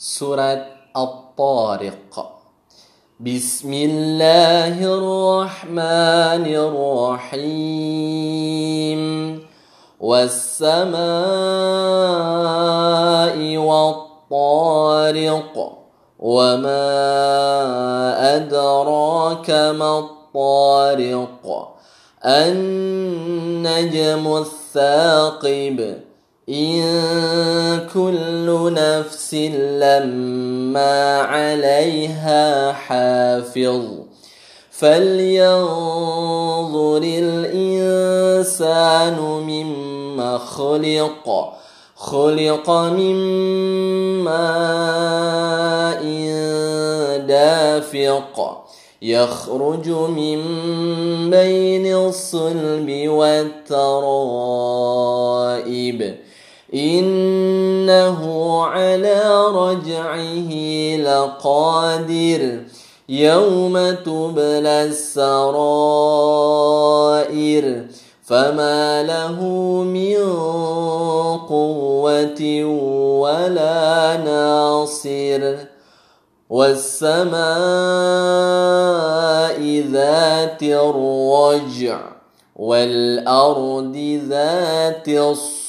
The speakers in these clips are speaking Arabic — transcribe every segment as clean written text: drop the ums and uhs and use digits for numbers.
Surat At-Tariq. Bismillahirrahmanirrahim. Was-samaa'i wat-tariq. Wa ma adraka mat-tariq. An-najmu ats-tsaqib. إن كل نفس لما عليها حافظ فلينظر الإنسان مما خلق خلق من ماء دافق يخرج من بين الصلب والترائب إنه على رجعه لقادر يوم تبلى السرائر فما له من قوة ولا ناصر والسماء ذات الرجع والأرض ذات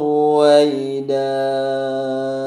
رويدا.